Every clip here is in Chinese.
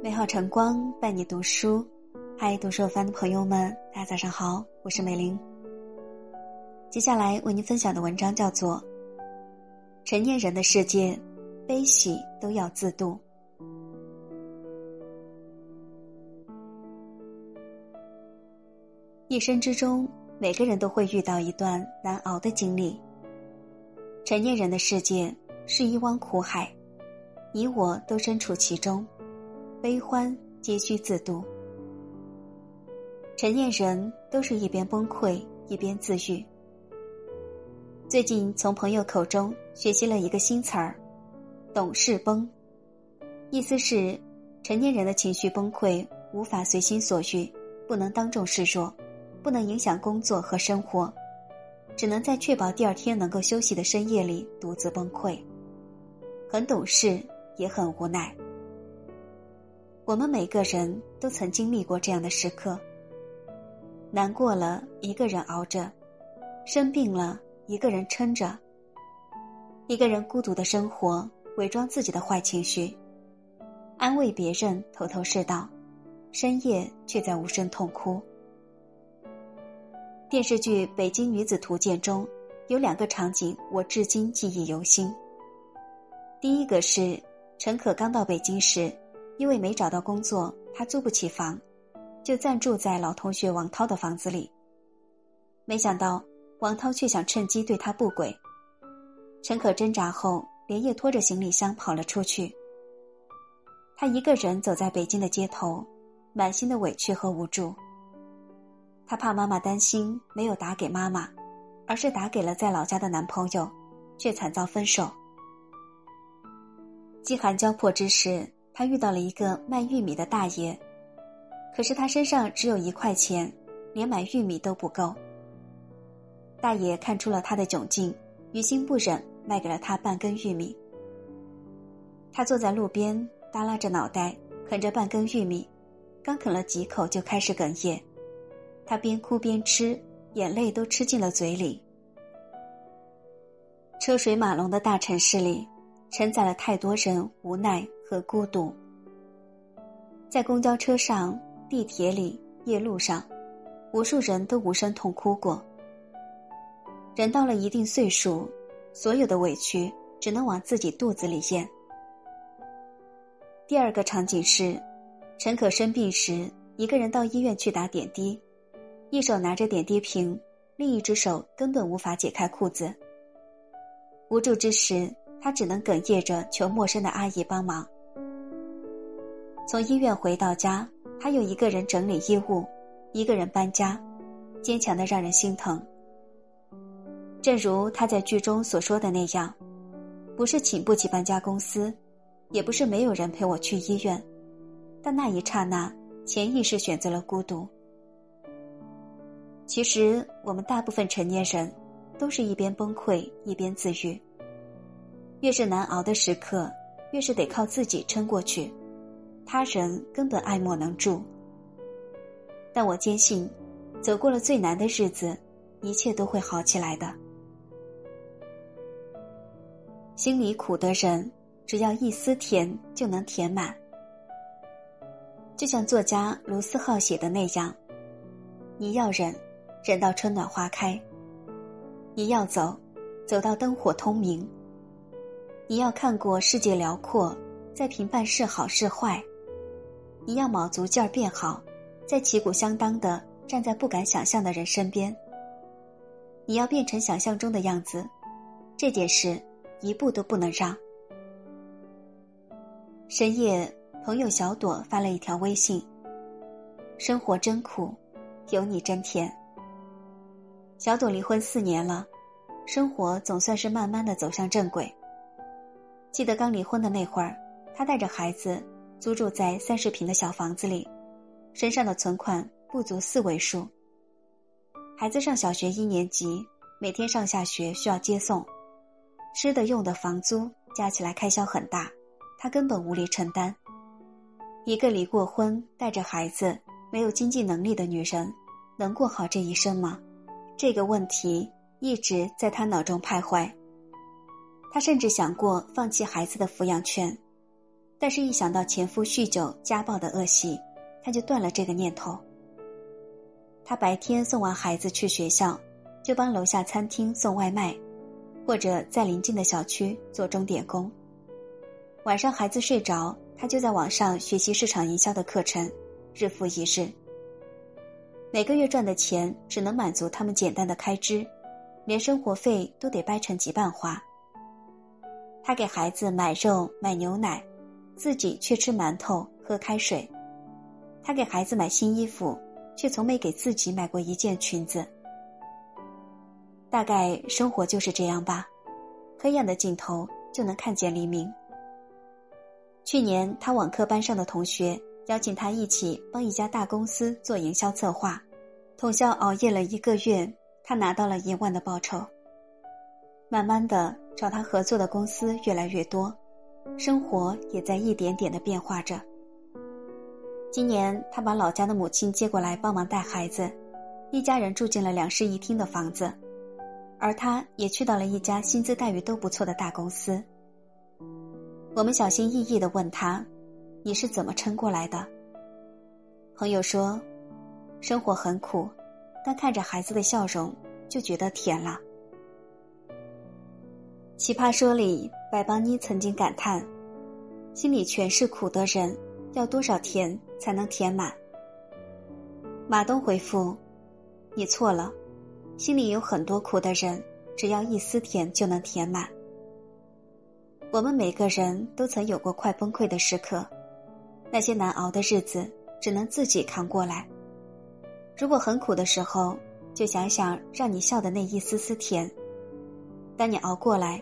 美好晨光伴你读书。嗨，读书有番的朋友们，大家早上好，我是美玲。接下来为您分享的文章叫做《成年人的世界，悲喜都要自度》。一生之中，每个人都会遇到一段难熬的经历。成年人的世界是一汪苦海，你我都身处其中，悲欢皆需自度。成年人都是一边崩溃一边自愈。最近从朋友口中学习了一个新词儿，懂事崩。意思是成年人的情绪崩溃无法随心所欲，不能当众示弱，不能影响工作和生活，只能在确保第二天能够休息的深夜里独自崩溃，很懂事，也很无奈。我们每个人都曾经历过这样的时刻，难过了一个人熬着，生病了一个人撑着，一个人孤独的生活，伪装自己的坏情绪，安慰别人头头是道，深夜却在无声痛哭。电视剧《北京女子图鉴》中有两个场景我至今记忆犹新。第一个是陈可刚到北京时，因为没找到工作，他租不起房，就暂住在老同学王涛的房子里。没想到王涛却想趁机对他不轨，陈可挣扎后连夜拖着行李箱跑了出去。他一个人走在北京的街头，满心的委屈和无助。他怕妈妈担心，没有打给妈妈，而是打给了在老家的男朋友，却惨遭分手。饥寒交迫之时，他遇到了一个卖玉米的大爷，可是他身上只有1块钱，连买玉米都不够。大爷看出了他的窘境，于心不忍，卖给了他半根玉米。他坐在路边，耷拉着脑袋，啃着半根玉米，刚啃了几口就开始哽咽。他边哭边吃，眼泪都吃进了嘴里。车水马龙的大城市里，承载了太多人无奈和孤独。在公交车上、地铁里、夜路上，无数人都无声痛哭过。人到了一定岁数，所有的委屈只能往自己肚子里咽。第二个场景是，陈可生病时，一个人到医院去打点滴，一手拿着点滴瓶，另一只手根本无法解开裤子。无助之时，他只能哽咽着求陌生的阿姨帮忙。从医院回到家，他又一个人整理衣物，一个人搬家，坚强的让人心疼。正如他在剧中所说的那样，不是请不起搬家公司，也不是没有人陪我去医院，但那一刹那，潜意识选择了孤独。其实我们大部分成年人都是一边崩溃一边自愈，越是难熬的时刻，越是得靠自己撑过去，他人根本爱莫能助。但我坚信，走过了最难的日子，一切都会好起来的。心里苦的人，只要一丝甜就能填满。就像作家卢思浩写的那样，你要忍，忍到春暖花开；你要走，走到灯火通明；你要看过世界辽阔，再评判是好是坏；你要卯足劲儿变好，再旗鼓相当地站在不敢想象的人身边；你要变成想象中的样子，这件事一步都不能让。深夜，朋友小朵发了一条微信：生活真苦，有你真甜。小朵离婚4年了，生活总算是慢慢的走向正轨。记得刚离婚的那会儿，她带着孩子租住在30平的小房子里，身上的存款不足4位数。孩子上小学1年级，每天上下学需要接送，吃的用的房租加起来开销很大，她根本无力承担。一个离过婚带着孩子没有经济能力的女人，能过好这一生吗？这个问题一直在她脑中徘徊。她甚至想过放弃孩子的抚养权，但是一想到前夫酗酒家暴的恶习，她就断了这个念头。她白天送完孩子去学校，就帮楼下餐厅送外卖，或者在邻近的小区做钟点工。晚上孩子睡着，她就在网上学习市场营销的课程，日复一日。每个月赚的钱只能满足他们简单的开支，连生活费都得掰成几瓣花。她给孩子买肉买牛奶，自己却吃馒头喝开水。她给孩子买新衣服，却从没给自己买过一件裙子。大概生活就是这样吧，黑暗的尽头就能看见黎明。去年她网课班上的同学邀请她一起帮一家大公司做营销策划，通宵熬夜了一个月，她拿到了1万的报酬。慢慢的，找她合作的公司越来越多，生活也在一点点的变化着。今年她把老家的母亲接过来帮忙带孩子，一家人住进了2室1厅的房子，而她也去到了一家薪资待遇都不错的大公司。我们小心翼翼地问她，你是怎么撑过来的？朋友说，生活很苦，但看着孩子的笑容就觉得甜了。奇葩说里，百邦妮曾经感叹，心里全是苦的人，要多少甜才能填满？马东回复，你错了，心里有很多苦的人，只要一丝甜就能填满。我们每个人都曾有过快崩溃的时刻，那些难熬的日子只能自己扛过来。如果很苦的时候，就想想让你笑的那一丝丝甜。当你熬过来，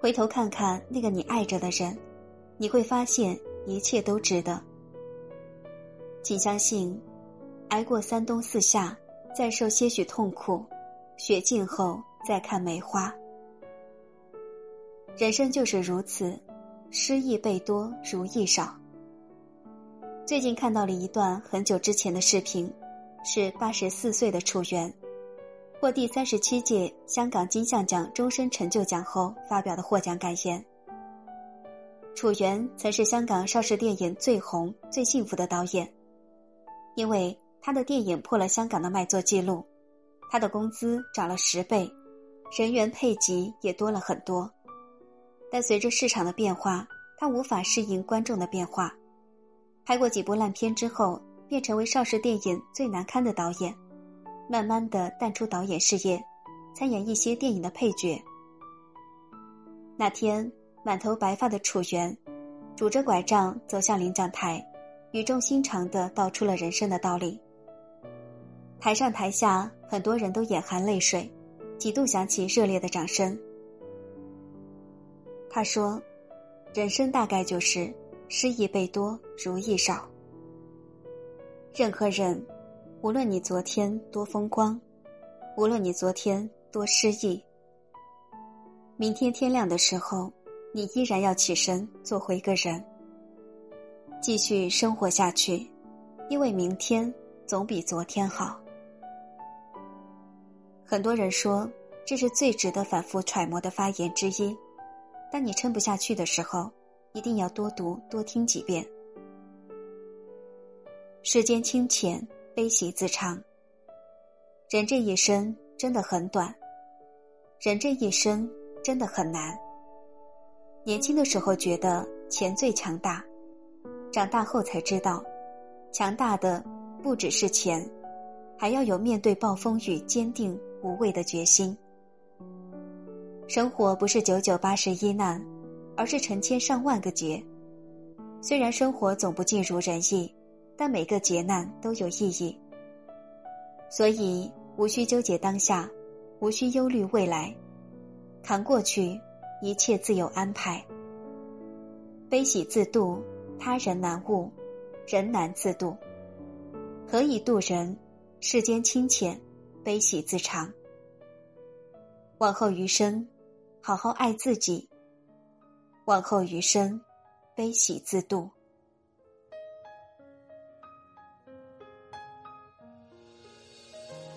回头看看那个你爱着的人，你会发现一切都值得。请相信，挨过3冬4夏，再受些许痛苦，雪尽后再看梅花。人生就是如此，失意倍多，如意少。最近看到了一段很久之前的视频，是84岁的楚原，获第37届香港金像奖终身成就奖后发表的获奖感言。楚原曾是香港邵氏电影最红、最幸福的导演，因为他的电影破了香港的卖座记录，他的工资涨了10倍，人员配给也多了很多。但随着市场的变化，他无法适应观众的变化。拍过几部烂片之后，便成为邵氏电影最难堪的导演，慢慢的淡出导演事业，参演一些电影的配角。那天，满头白发的楚原，拄着拐杖走向领奖台，语重心长地道出了人生的道理。台上台下，很多人都眼含泪水，几度响起热烈的掌声。他说，人生大概就是失意倍多，如意少。任何人，无论你昨天多风光，无论你昨天多失意，明天天亮的时候，你依然要起身做回个人，继续生活下去，因为明天总比昨天好。很多人说，这是最值得反复揣摩的发言之一。当你撑不下去的时候，一定要多读多听几遍。世间清浅，悲喜自长。人这一生真的很短，人这一生真的很难。年轻的时候觉得钱最强大，长大后才知道，强大的不只是钱，还要有面对暴风雨坚定无畏的决心。生活不是99811难，而是成千上万个劫。虽然生活总不尽如人意，但每个劫难都有意义。所以无需纠结当下，无需忧虑未来，扛过去，一切自有安排。悲喜自度，他人难悟，人难自度。何以度人？世间清浅，悲喜自长。往后余生，好好爱自己。往后余生，悲喜自度。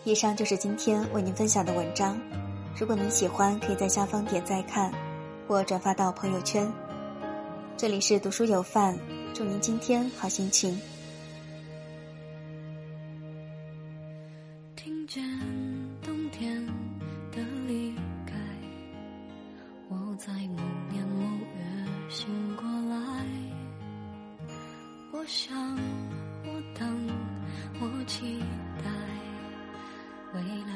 以上就是今天为您分享的文章，如果您喜欢，可以在下方点赞看，或转发到朋友圈。这里是读书有范，祝您今天好心情。听见冬天的离开，我在某年某月醒过来，我想我等我期待，未来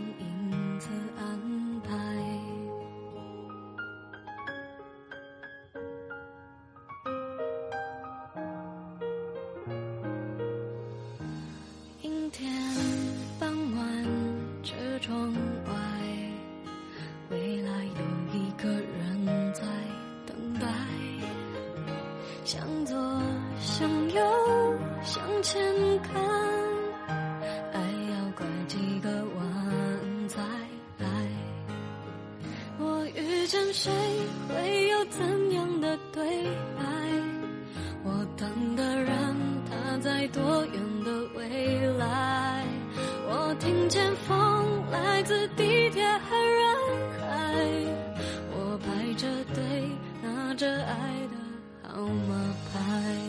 因此安排。向右向前看，爱要拐几个弯才来。我遇见谁会有怎样的对白，我等的人他在多远的未来。我听见风来自地铁和人海，我排着队拿着爱的号码牌。